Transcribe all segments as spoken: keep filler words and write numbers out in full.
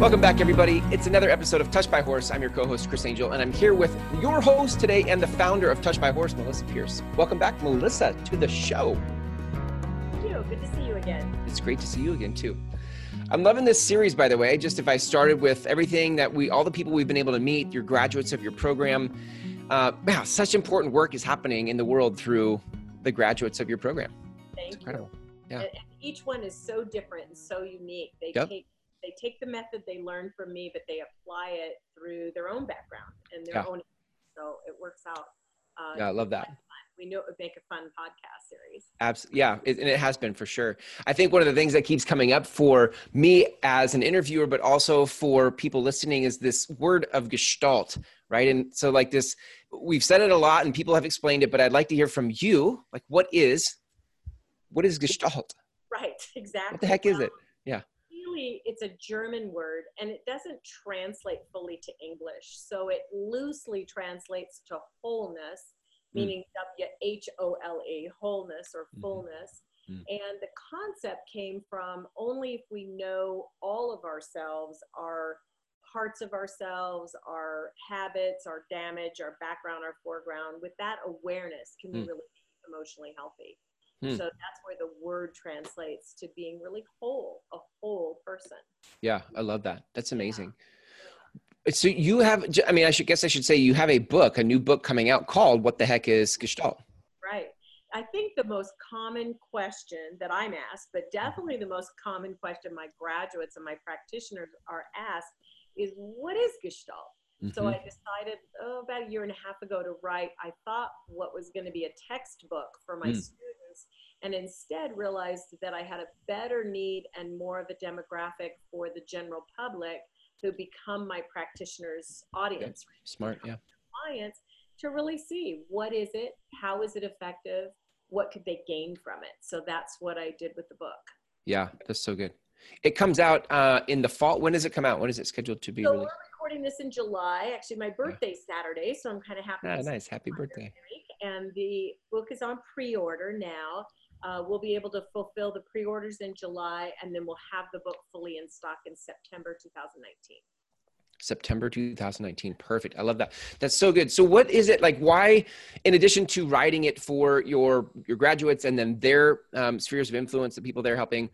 Welcome back, everybody. It's another episode of Touched by Horse. I'm your co-host, Chris Angel, and I'm here with your host today and the founder of Touched by Horse, Melisa Pearce. Welcome back, Melisa, to the show. Thank you. Good to see you again. It's great to see you again, too. I'm loving this series, by the way. Just if I started with everything that we, all the people we've been able to meet, your graduates of your program. Uh, wow, such important work is happening in the world through the graduates of your program. Thank it's incredible. You. Yeah. And each one is so different and so unique. They yep. take They take the method they learn from me, but they apply it through their own background and their yeah. own. So it works out. Uh, yeah, I love that. We knew it would make a fun podcast series. Absolutely. Yeah. It, and it has been for sure. I think one of the things that keeps coming up for me as an interviewer, but also for people listening, is this word of gestalt, right? And so like this, we've said it a lot and people have explained it, but I'd like to hear from you. Like what is, what is gestalt? Right. Exactly. What the heck is it? Yeah. It's a German word and it doesn't translate fully to English. So it loosely translates to wholeness, meaning W H O L E, wholeness or fullness. Mm-hmm. And the concept came from only if we know all of ourselves, our parts of ourselves, our habits, our damage, our background, our foreground, with that awareness can mm. we really be emotionally healthy. Hmm. So that's where the word translates to being really whole, a whole person. Yeah, I love that. That's amazing. Yeah. So you have, I mean, I should guess I should say you have a book, a new book coming out called What the Heck is Gestalt? Right. I think the most common question that I'm asked, but definitely the most common question my graduates and my practitioners are asked is, what is Gestalt? Mm-hmm. So I decided oh, about a year and a half ago to write, I thought what was going to be a textbook for my mm. students, and instead realized that I had a better need and more of a demographic for the general public who become my practitioner's audience. Okay. Smart, yeah. Clients to really see what is it, how is it effective, what could they gain from it. So that's what I did with the book. Yeah, that's so good. It comes out uh, in the fall. When does it come out? When is it scheduled to be so released? This in July. Actually, my birthday's Saturday, so I'm kind of happy. Ah, nice. Happy birthday. And the book is on pre-order now. Uh, we'll be able to fulfill the pre-orders in July, and then we'll have the book fully in stock in September two thousand nineteen. September two thousand nineteen. Perfect. I love that. That's so good. So what is it like? Why, in addition to writing it for your, your graduates and then their um, spheres of influence, the people they're helping,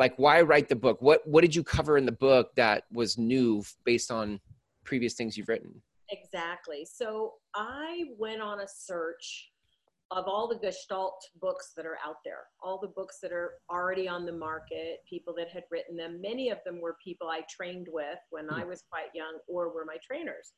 like why write the book? What, what did you cover in the book that was new based on previous things you've written? Exactly. So I went on a search of all the Gestalt books that are out there, all the books that are already on the market, people that had written them. Many of them were people I trained with when I was quite young or were my trainers.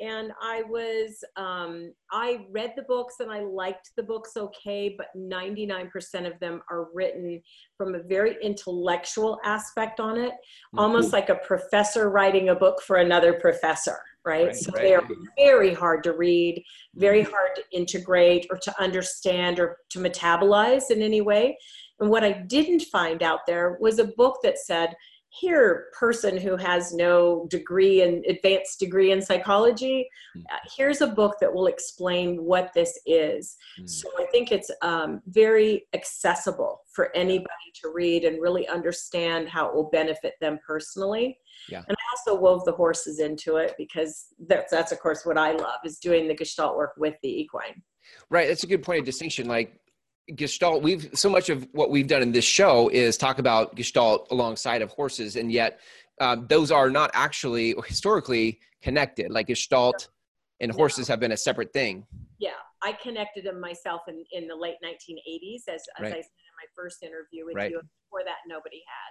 And I was, um, I read the books and I liked the books okay, but ninety-nine percent of them are written from a very intellectual aspect on it, almost mm-hmm. like a professor writing a book for another professor, right? right so right. They are very hard to read, very hard to integrate or to understand or to metabolize in any way. And what I didn't find out there was a book that said, here, person who has no degree in advanced degree in psychology, uh, here's a book that will explain what this is. Mm. So I think it's um, very accessible for anybody to read and really understand how it will benefit them personally. Yeah. And I also wove the horses into it because that's, that's of course what I love is doing the Gestalt work with the equine. Right. That's a good point of distinction. Like, Gestalt, we've so much of what we've done in this show is talk about Gestalt alongside of horses, and yet uh, those are not actually or historically connected. Like Gestalt yeah. and horses yeah. have been a separate thing. Yeah, I connected them myself in, in the late nineteen eighties, as, as right. I said in my first interview with right. you. Before that, nobody had.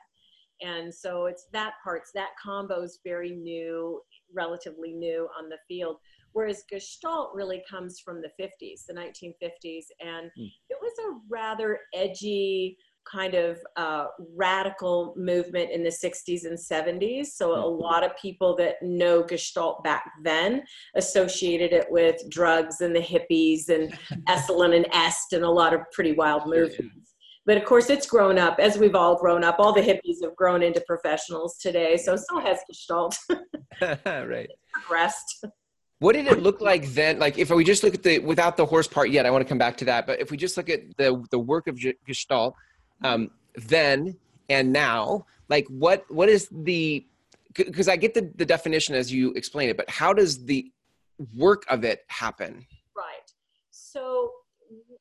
And so it's that part, that combo is very new, relatively new on the field. Whereas Gestalt really comes from the fifties, the nineteen fifties, and mm. it was a rather edgy kind of uh, radical movement in the sixties and seventies. So a lot of people that know Gestalt back then associated it with drugs and the hippies and Esalen and Est and a lot of pretty wild movements. But of course, it's grown up, as we've all grown up. All the hippies have grown into professionals today, so so has Gestalt. Right. It's progressed. What did it look like then? Like if we just look at the, without the horse part yet, I want to come back to that. But if we just look at the the work of Gestalt um, then and now, like what what is the because I get the, the definition as you explain it, but how does the work of it happen? Right. So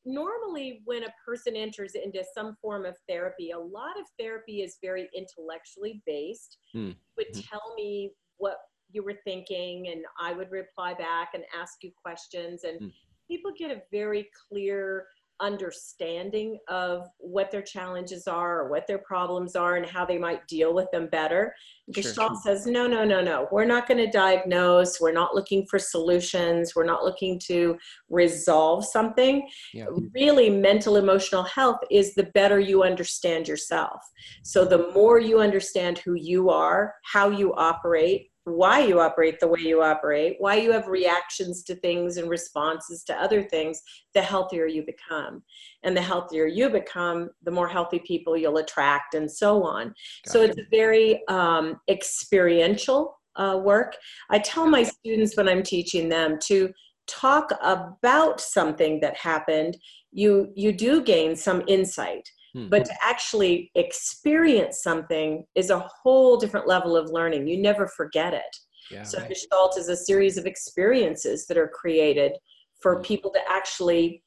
normally when a person enters into some form of therapy, a lot of therapy is very intellectually based. Mm. You would tell me what you were thinking and I would reply back and ask you questions, and mm. people get a very clear understanding of what their challenges are or what their problems are and how they might deal with them better. Gestalt sure. says, no, no, no, no. We're not going to diagnose. We're not looking for solutions. We're not looking to resolve something. Yeah. Really, mental emotional health is the better you understand yourself. So the more you understand who you are, how you operate, why you operate the way you operate, why you have reactions to things and responses to other things, the healthier you become. And the healthier you become, the more healthy people you'll attract, and so on. Got so it. It's very um, experiential uh, work. I tell my students when I'm teaching them to talk about something that happened, you, you do gain some insight. But to actually experience something is a whole different level of learning. You never forget it. Yeah, so right. Gestalt is a series of experiences that are created for mm-hmm. people to actually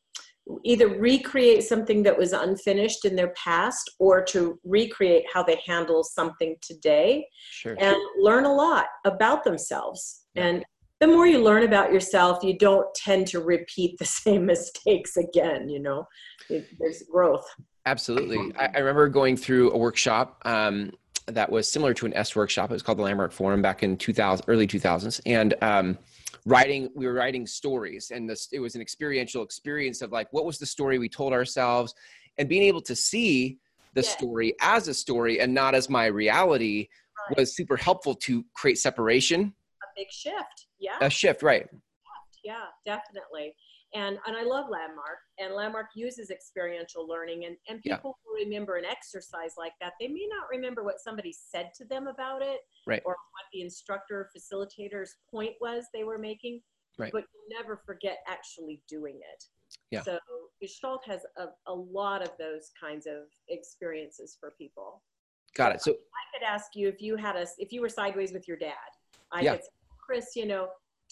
either recreate something that was unfinished in their past or to recreate how they handle something today sure. and learn a lot about themselves. Yeah. And the more you learn about yourself, you don't tend to repeat the same mistakes again, you know, it, there's growth. Absolutely. I, I remember going through a workshop um, that was similar to an Est workshop. It was called the Landmark Forum back in two thousand, early two thousands. And um, writing, we were writing stories, and this, it was an experiential experience of like, what was the story we told ourselves, and being able to see the yeah. story as a story and not as my reality right. was super helpful to create separation. A big shift. Yeah. A shift. Right. Yeah, definitely. And, and I love Landmark, and Landmark uses experiential learning, and, and people yeah. will remember an exercise like that. They may not remember what somebody said to them about it right. or what the instructor or facilitator's point was they were making, right. but you'll never forget actually doing it. Yeah. So Gestalt has a, a lot of those kinds of experiences for people. Got it. So I could ask you, if you had a, if you were sideways with your dad, I yeah. could say, Chris, you know,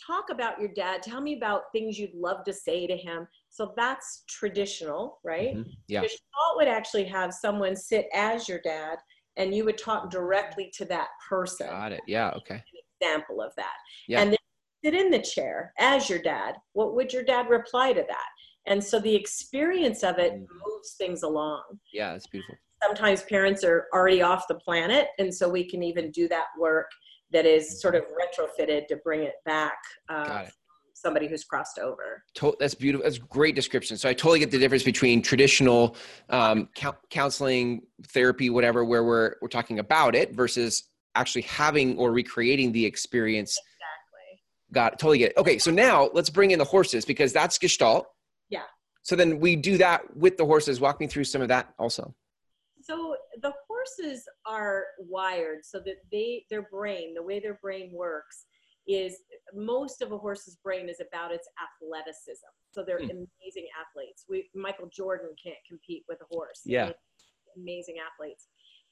talk about your dad. Tell me about things you'd love to say to him. So that's traditional, right? Mm-hmm. Yeah. Gestalt would actually have someone sit as your dad, and you would talk directly to that person. Got it. Yeah. Okay. An example of that. Yeah. And then sit in the chair as your dad. What would your dad reply to that? And so the experience of it mm-hmm. moves things along. Yeah, that's beautiful. Sometimes parents are already off the planet, and so we can even do that work that is sort of retrofitted to bring it back uh, Got it. somebody who's crossed over. To- that's beautiful. That's a great description. So I totally get the difference between traditional um, ca- counseling, therapy, whatever, where we're, we're talking about it versus actually having or recreating the experience. Exactly. Got it. Totally get it. Okay. So now let's bring in the horses, because that's Gestalt. Yeah. So then we do that with the horses. Walk me through some of that also. So the horses are wired so that they, their brain, the way their brain works is, most of a horse's brain is about its athleticism. So they're mm. amazing athletes. We, Michael Jordan can't compete with a horse. Yeah. They're amazing athletes,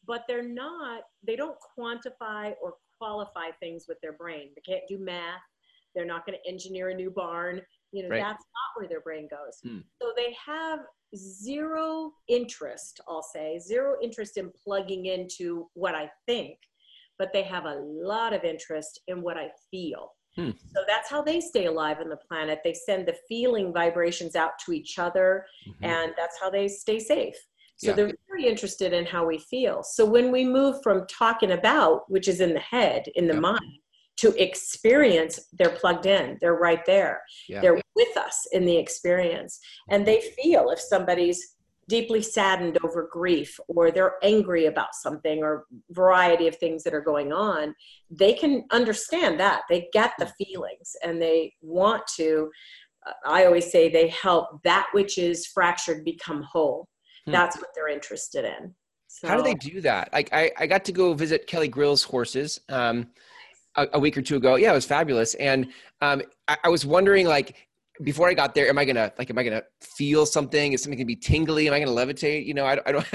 but they're not, they don't quantify or qualify things with their brain. They can't do math. They're not going to engineer a new barn. You know, right. that's not where their brain goes. Mm. So they have zero interest, I'll say, zero interest in plugging into what I think, but they have a lot of interest in what I feel. Hmm. So that's how they stay alive on the planet. They send the feeling vibrations out to each other, mm-hmm. and that's how they stay safe. So yeah. they're very interested in how we feel. So when we move from talking about, which is in the head, in the yep. mind, to experience, they're plugged in. They're right there. Yeah. They're with us in the experience. And they feel if somebody's deeply saddened over grief, or they're angry about something, or variety of things that are going on, they can understand that. They get the feelings, and they want to, I always say, they help that which is fractured become whole. Hmm. That's what they're interested in. So, how do they do that? I, I, I got to go visit Kelly Grill's horses. Um, a week or two ago. Yeah, it was fabulous. And um, I, I was wondering, like, before I got there, am I going to, like, am I going to feel something? Is something going to be tingly? Am I going to levitate? You know, I, I don't,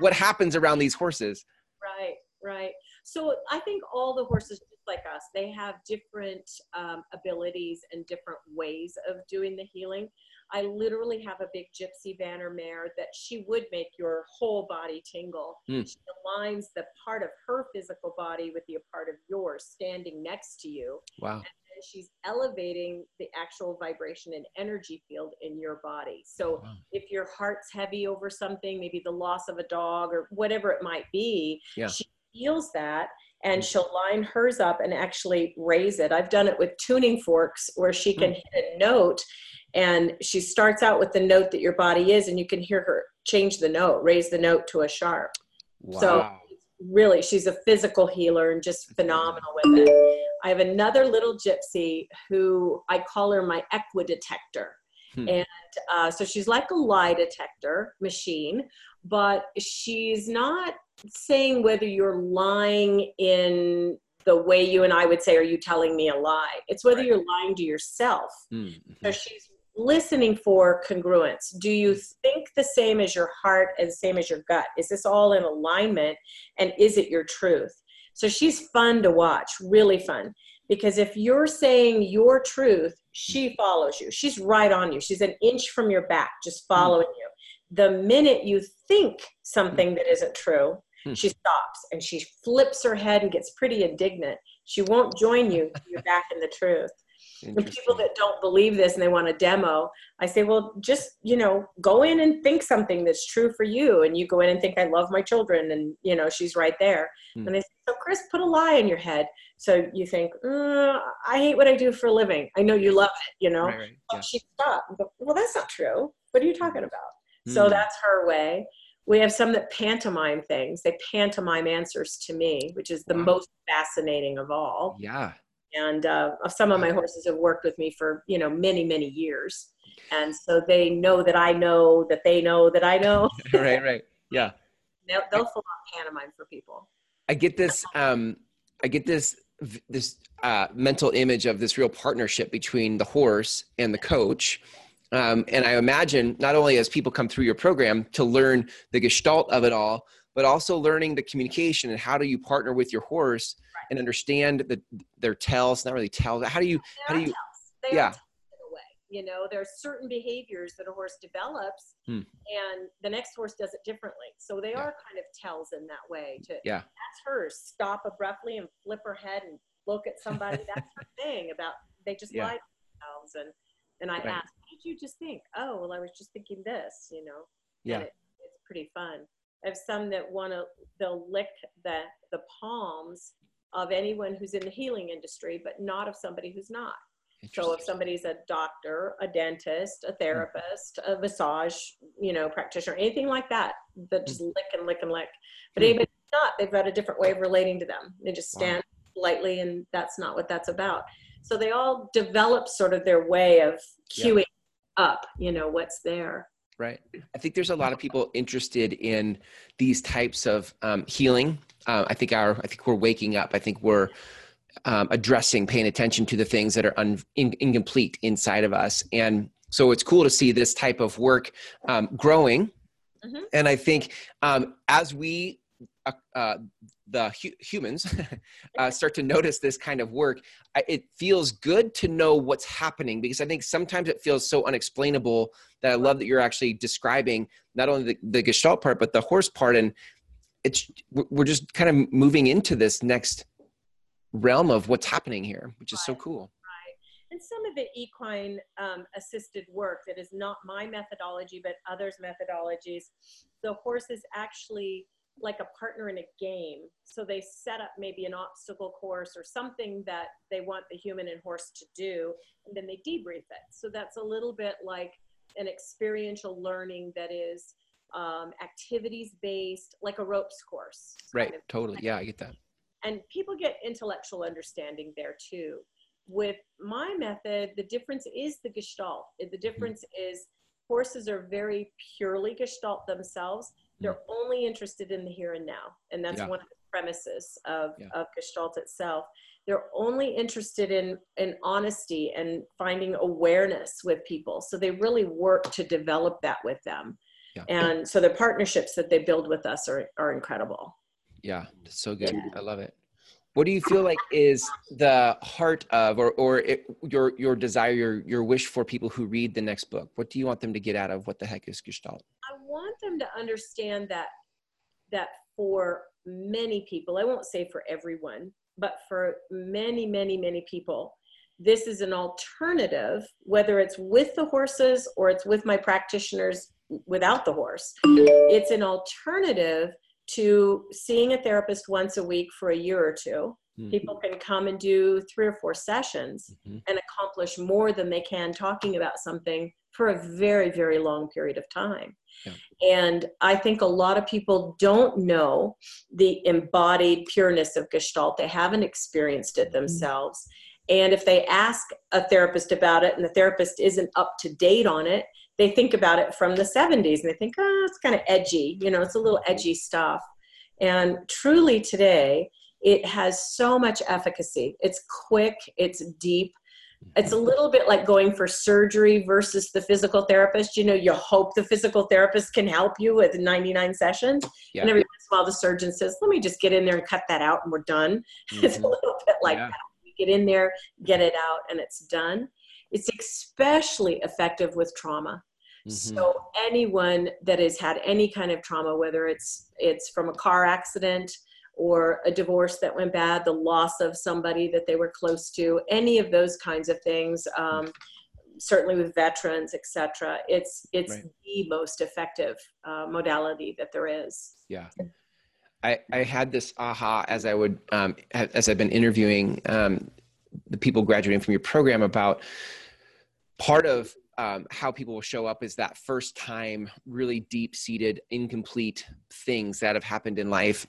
what happens around these horses? Right, right. So I think all the horses, just like us, they have different um, abilities and different ways of doing the healing. I literally have a big gypsy vanner mare that she would make your whole body tingle. Mm. She aligns the part of her physical body with the part of yours standing next to you. Wow. And then she's elevating the actual vibration and energy field in your body. So wow. if your heart's heavy over something, maybe the loss of a dog or whatever it might be, yeah. she feels that. And she'll line hers up and actually raise it. I've done it with tuning forks where she can hit a note and she starts out with the note that your body is, and you can hear her change the note, raise the note to a sharp. Wow. So really, she's a physical healer and just phenomenal with it. I have another little gypsy who I call her my equidetector. Hmm. And uh, so she's like a lie detector machine, but she's not saying whether you're lying in the way you and I would say, are you telling me a lie? It's whether right. you're lying to yourself. Mm-hmm. So she's listening for congruence. Do you think the same as your heart and same as your gut? Is this all in alignment? And is it your truth? So she's fun to watch, really fun. Because if you're saying your truth, she follows you. She's right on you. She's an inch from your back, just following mm. you. The minute you think something mm. that isn't true, mm. she stops and she flips her head and gets pretty indignant. She won't join you. You're back in the truth. The people that don't believe this and they want a demo, I say, well, just, you know, go in and think something that's true for you. And you go in and think, I love my children. And, you know, she's right there. Mm. And I say, so Chris, put a lie in your head. So you think, mm, I hate what I do for a living. I know you love it, you know. Right, right. Yeah. She stopped and go, well, that's not true. What are you talking about? Mm. So that's her way. We have some that pantomime things. They pantomime answers to me, which is the wow. most fascinating of all. Yeah. And uh, some of my horses have worked with me for, you know, many, many years. And so they know that I know that they know that I know. Right, right. Yeah. They'll, they'll I, full on pantomime for people. I get this, um, I get this, this uh, mental image of this real partnership between the horse and the coach. Um, and I imagine not only as people come through your program to learn the gestalt of it all, but also learning the communication and how do you partner with your horse right. and understand the, their tells, not really tells. How do you, how do you, tells. They yeah. in a way. You know, there are certain behaviors that a horse develops hmm. and the next horse does it differently. So they yeah. are kind of tells in that way. To, yeah. That's her stop abruptly and flip her head and look at somebody. That's her thing about, they just yeah. lie to themselves. And, and I right. ask, what did you just think? Oh, well, I was just thinking this, you know, yeah, it, it's pretty fun. I have some that want to, they'll lick the, the palms of anyone who's in the healing industry, but not of somebody who's not. So if somebody's a doctor, a dentist, a therapist, a massage, you know, practitioner, anything like that, they'll just lick and lick and lick. But anybody who's not, they've got a different way of relating to them. They just stand wow. lightly, and that's not what that's about. So they all develop sort of their way of queuing yeah. up, you know, what's there. Right. I think there's a lot of people interested in these types of um, healing. Uh, I think our, I think we're waking up. I think we're um, addressing, paying attention to the things that are un, in, incomplete inside of us. And so it's cool to see this type of work um, growing. Mm-hmm. And I think um, as we, uh, uh, the hu- humans uh, start to notice this kind of work, I, it feels good to know what's happening, because I think sometimes it feels so unexplainable that I love that you're actually describing not only the, the gestalt part, but the horse part. And it's, we're just kind of moving into this next realm of what's happening here, which is so cool. And some of the equine um, assisted work that is not my methodology, but others' methodologies, the horse is actually like a partner in a game. So they set up maybe an obstacle course or something that they want the human and horse to do, and then they debrief it. So that's a little bit like an experiential learning that is um, activities based, like a ropes course. Right, kind of totally, yeah, I get that. And people get intellectual understanding there too. With my method, the difference is the gestalt. The difference mm-hmm. is horses are very purely gestalt themselves. They're only interested in the here and now. And that's yeah. one of the premises of, yeah. of Gestalt itself. They're only interested in, in honesty and finding awareness with people. So they really work to develop that with them. Yeah. And so the partnerships that they build with us are, are incredible. Yeah, that's so good. I love it. What do you feel like is the heart of, or, or it, your, your desire, your, your wish for people who read the next book? What do you want them to get out of What the Heck is Gestalt? I want them to understand that, that for many people, I won't say for everyone, but for many, many, many people, this is an alternative, whether it's with the horses or it's with my practitioners without the horse. It's an alternative to seeing a therapist once a week for a year or two. Mm-hmm. People can come and do three or four sessions mm-hmm. and accomplish more than they can talking about something for a very, very long period of time. Yeah. And I think a lot of people don't know the embodied pureness of Gestalt. They haven't experienced it themselves. Mm-hmm. And if they ask a therapist about it and the therapist isn't up to date on it, they think about it from the seventies and they think, oh, it's kind of edgy. You know, it's a little edgy stuff. And truly today, it has so much efficacy. It's quick, it's deep. It's a little bit like going for surgery versus the physical therapist. You know, you hope the physical therapist can help you with ninety-nine sessions. Yeah. And every once in a while the surgeon says, let me just get in there and cut that out and we're done. Mm-hmm. It's a little bit like yeah. that. You get in there, get it out, and it's done. It's especially effective with trauma. Mm-hmm. So anyone that has had any kind of trauma, whether it's it's from a car accident or a divorce that went bad, the loss of somebody that they were close to, any of those kinds of things, um, certainly with veterans, et cetera, it's, it's right. the most effective uh, modality that there is. Yeah. I, I had this aha as I would, um, as I've been interviewing um, the people graduating from your program about part of um, how people will show up is that first time really deep-seated, incomplete things that have happened in life.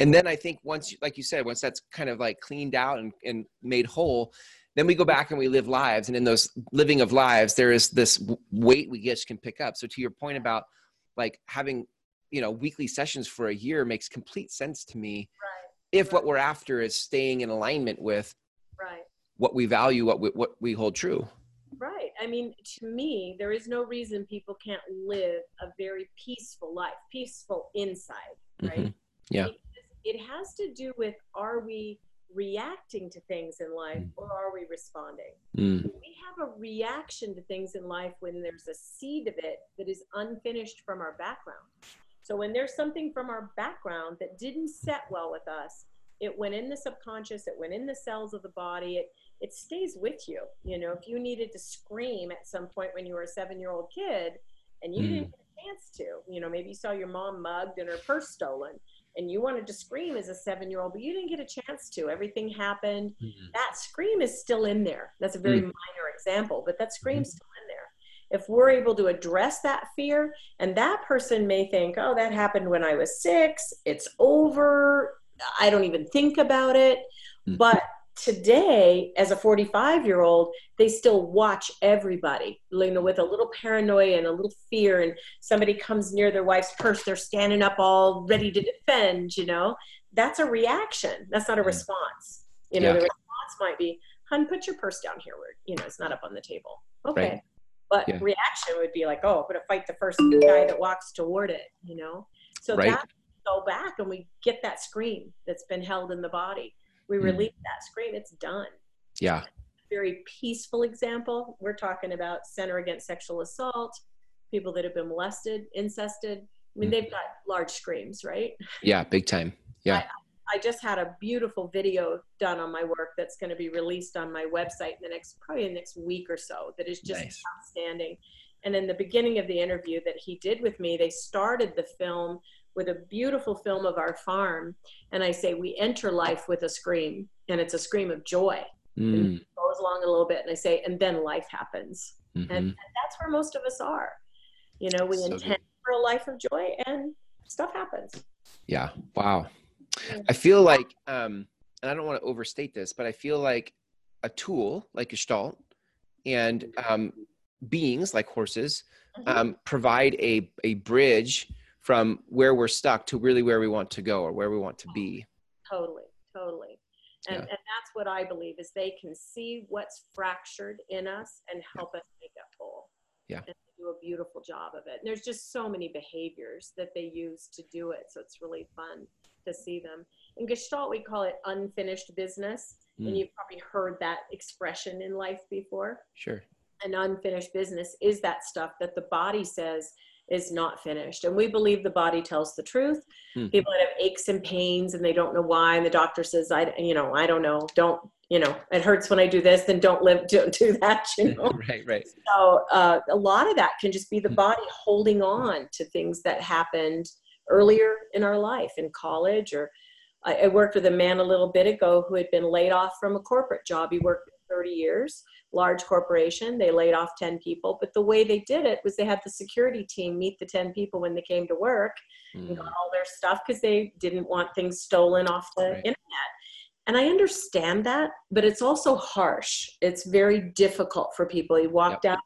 And then I think once, like you said, once that's kind of like cleaned out and, and made whole, then we go back and we live lives. And in those living of lives, there is this weight we just can pick up. So to your point about like having, you know, weekly sessions for a year makes complete sense to me. Right. If right. what we're after is staying in alignment with right. what we value, what we, what we hold true. Right. I mean, to me, there is no reason people can't live a very peaceful life, peaceful inside, right? Mm-hmm. Yeah. Because it has to do with, are we reacting to things in life or are we responding? Mm. We have a reaction to things in life when there's a seed of it that is unfinished from our background. So when there's something from our background that didn't set well with us, it went in the subconscious, it went in the cells of the body, it, it stays with you. You know, if you needed to scream at some point when you were a seven-year-old kid and you mm. didn't get a chance to, you know, maybe you saw your mom mugged and her purse stolen and you wanted to scream as a seven-year-old, but you didn't get a chance to. Everything happened. Mm-hmm. That scream is still in there. That's a very mm-hmm. minor example, but that scream's mm-hmm. still in there. If we're able to address that fear, and that person may think, oh, that happened when I was six, it's over, I don't even think about it. Mm-hmm. But today, as a forty-five-year-old, they still watch everybody, you know, with a little paranoia and a little fear, and somebody comes near their wife's purse, they're standing up all ready to defend, you know. That's a reaction. That's not a response. You know, yeah. the response might be, hun, put your purse down here. You know, it's not up on the table. Okay. Right. But yeah. reaction would be like, oh, I'm going to fight the first guy that walks toward it, you know. So right. that go back and we get that scream that's been held in the body. We release that scream, it's done. Yeah. Very peaceful example. We're talking about Center Against Sexual Assault, people that have been molested, incested. I mean, mm. they've got large screams, right? Yeah, big time. Yeah. I, I just had a beautiful video done on my work that's going to be released on my website in the next, probably the next week or so, that is just nice. Outstanding. And in the beginning of the interview that he did with me, they started the film with a beautiful film of our farm. And I say, we enter life with a scream, and it's a scream of joy. Mm. And it goes along a little bit. And I say, and then life happens. Mm-hmm. And, and that's where most of us are. You know, we so intend good. For a life of joy and stuff happens. Yeah. Wow. I feel like, um, and I don't want to overstate this, but I feel like a tool like Gestalt and um, beings like horses mm-hmm. um, provide a, a bridge from where we're stuck to really where we want to go or where we want to be. Totally, totally. And, yeah. and that's what I believe is they can see what's fractured in us and help yeah. us make it whole. Yeah. And do a beautiful job of it. And there's just so many behaviors that they use to do it. So it's really fun to see them. In Gestalt, we call it unfinished business. Mm. And you've probably heard that expression in life before. Sure. An unfinished business is that stuff that the body says is not finished. And we believe the body tells the truth. Mm. People that have aches and pains and they don't know why. And the doctor says, I, you know, I don't know. Don't, you know, it hurts when I do this, then don't live, don't do that, you know? Right, right. So uh, a lot of that can just be the body holding on to things that happened earlier in our life, in college. Or I, I worked with a man a little bit ago who had been laid off from a corporate job. He worked for thirty years, large corporation. They laid off ten people, but the way they did it was they had the security team meet the ten people when they came to work mm. and got all their stuff because they didn't want things stolen off the right. internet. And I understand that, but it's also harsh. It's very difficult for people. He walked yep. out.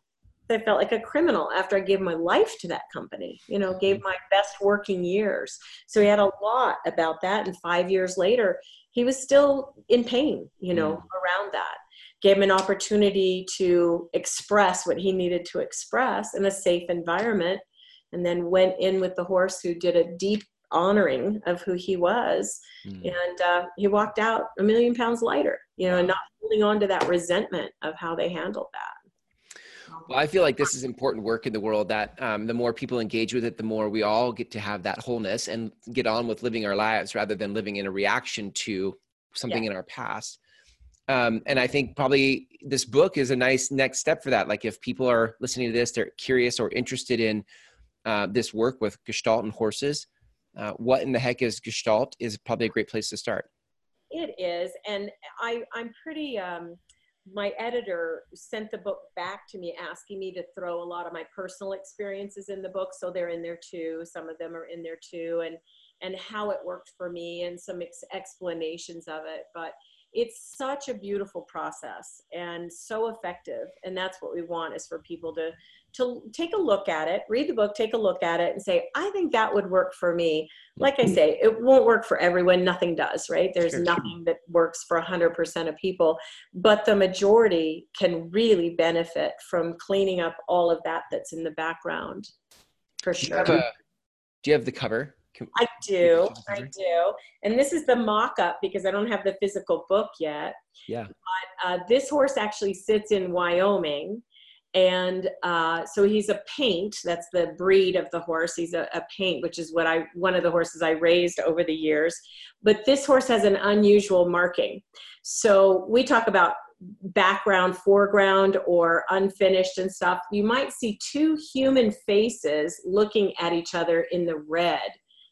I felt like a criminal after I gave my life to that company, you know, gave my best working years. So he had a lot about that. And five years later, he was still in pain, you know, mm. around that. Gave him an opportunity to express what he needed to express in a safe environment. And then went in with the horse who did a deep honoring of who he was. Mm. And uh, he walked out a million pounds lighter, you know, and not holding on to that resentment of how they handled that. Well, I feel like this is important work in the world that um, the more people engage with it, the more we all get to have that wholeness and get on with living our lives rather than living in a reaction to something yeah. in our past. Um, and I think probably this book is a nice next step for that. Like if people are listening to this, they're curious or interested in uh, this work with Gestalt and horses, Uh, what in the heck is Gestalt is probably a great place to start. It is. And I, I'm pretty, um, my editor sent the book back to me asking me to throw a lot of my personal experiences in the book. So they're in there too. Some of them are in there too. And, and how it worked for me and some ex- explanations of it. But it's such a beautiful process and so effective. And that's what we want, is for people to, to take a look at it, read the book, take a look at it and say, I think that would work for me. Like I say, it won't work for everyone. Nothing does, right? There's sure. nothing that works for one hundred percent of people, but the majority can really benefit from cleaning up all of that that's in the background, for sure. Do you have, a, do you have the cover? Can, I do, I do. And this is the mock-up because I don't have the physical book yet. Yeah. But uh, this horse actually sits in Wyoming. And uh, so he's a paint. That's the breed of the horse. He's a, a paint, which is what I, one of the horses I raised over the years. But this horse has an unusual marking. So we talk about background, foreground, or unfinished and stuff. You might see two human faces looking at each other in the red.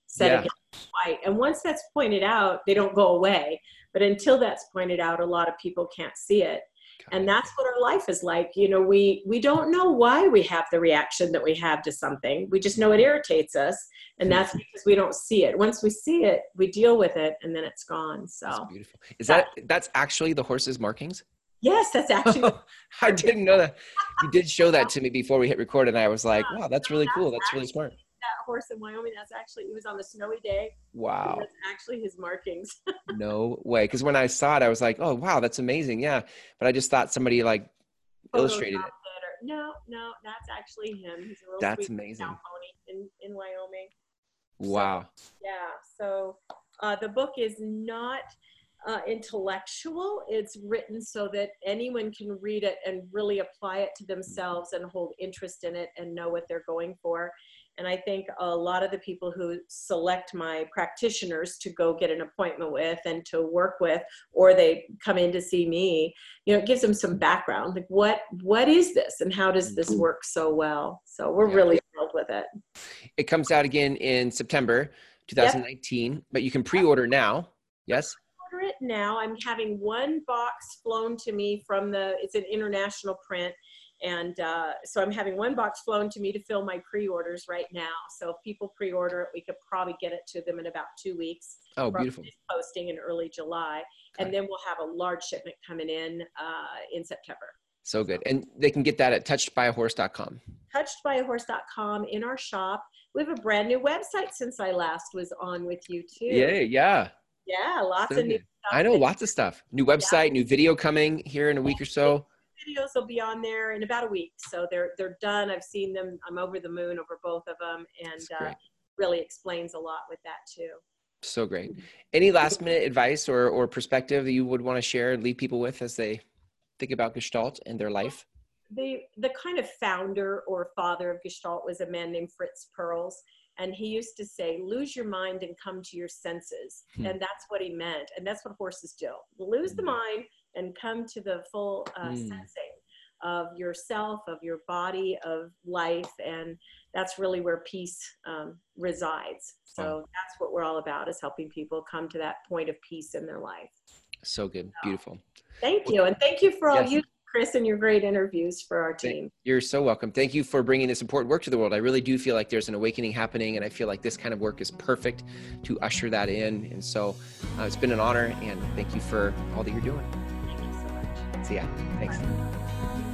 Set yeah. against white. And once that's pointed out, they don't go away. But until that's pointed out, a lot of people can't see it. God. And that's what our life is like. You know, we, we don't know why we have the reaction that we have to something. We just know it irritates us. And that's because we don't see it. Once we see it, we deal with it and then it's gone. So that's beautiful. Is that, that that's actually the horse's markings? Yes, that's actually. Oh, I didn't know that. You did show that to me before we hit record. And I was like, wow, that's really cool. That's really smart. That horse in Wyoming, that's actually, it was on a snowy day. Wow. That's actually his markings. No way. Because when I saw it, I was like, oh, wow, that's amazing. Yeah. But I just thought somebody like illustrated it. Or, no, no, that's actually him. He's a real that's sweet amazing. Cow pony in, in Wyoming. Wow. So, yeah. So uh, the book is not uh, intellectual. It's written so that anyone can read it and really apply it to themselves and hold interest in it and know what they're going for. And I think a lot of the people who select my practitioners to go get an appointment with and to work with, or they come in to see me, you know, it gives them some background. Like what, what is this and how does this work so well? So we're yeah. really thrilled with it. It comes out again in September twenty nineteen, yep. but you can pre-order now. Yes. Pre-order it now. I'm having one box flown to me from the, it's an international print. And uh, so I'm having one box flown to me to fill my pre-orders right now. So if people pre-order it, we could probably get it to them in about two weeks. Oh, beautiful. Posting in early July. Okay. And then we'll have a large shipment coming in uh, in September. So good. And they can get that at touched by a horse dot com. touched by a horse dot com in our shop. We have a brand new website since I last was on with you too. Yeah, yeah. Yeah, lots so of good. New stuff. I know, lots of stuff. New website, yeah. new video coming here in a week or so. videos will be on there in about a week. So they're, they're done. I've seen them. I'm over the moon over both of them. And uh, really explains a lot with that too. So great. Any last minute advice or, or perspective that you would want to share and leave people with as they think about Gestalt and their life? The, the kind of founder or father of Gestalt was a man named Fritz Perls. And he used to say, lose your mind and come to your senses. Hmm. And that's what he meant. And that's what horses do. Lose the mind and come to the full uh, mm. sensing of yourself, of your body, of life. And that's really where peace um, resides. So wow. that's what we're all about, is helping people come to that point of peace in their life. So good. So, beautiful. Thank you. And thank you for all yes. you, Chris, and your great interviews for our team. You're so welcome. Thank you for bringing this important work to the world. I really do feel like there's an awakening happening, and I feel like this kind of work is perfect to usher that in. And so uh, it's been an honor, and thank you for all that you're doing. Thank you so much. See ya. Thanks. Bye.